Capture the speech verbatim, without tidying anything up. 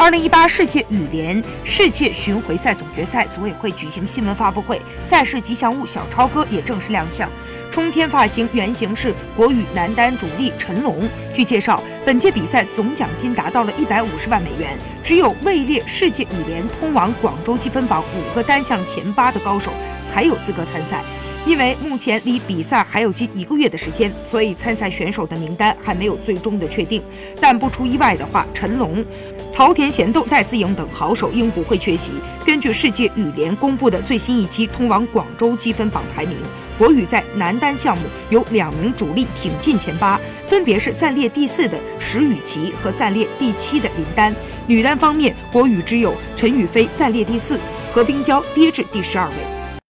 二零一八世界羽联世界巡回赛总决赛组委会举行新闻发布会，赛事吉祥物小超哥也正式亮相。冲天发型原型是国羽男单主力陈龙。据介绍，本届比赛总奖金达到了一百五十万美元，只有位列世界羽联通往广州积分榜五个单项前八的高手才有资格参赛。因为目前离比赛还有近一个月的时间，所以参赛选手的名单还没有最终的确定。但不出意外的话，陈龙、 桃田贤斗、戴资颖等好手应不会缺席。根据世界羽联公布的最新一期通往广州积分榜排名，国羽在男单项目有两名主力挺进前八，分别是暂列第四的石宇奇和暂列第七的林丹。女单方面，国羽只有陈雨菲暂列第四，何冰娇跌至第十二位。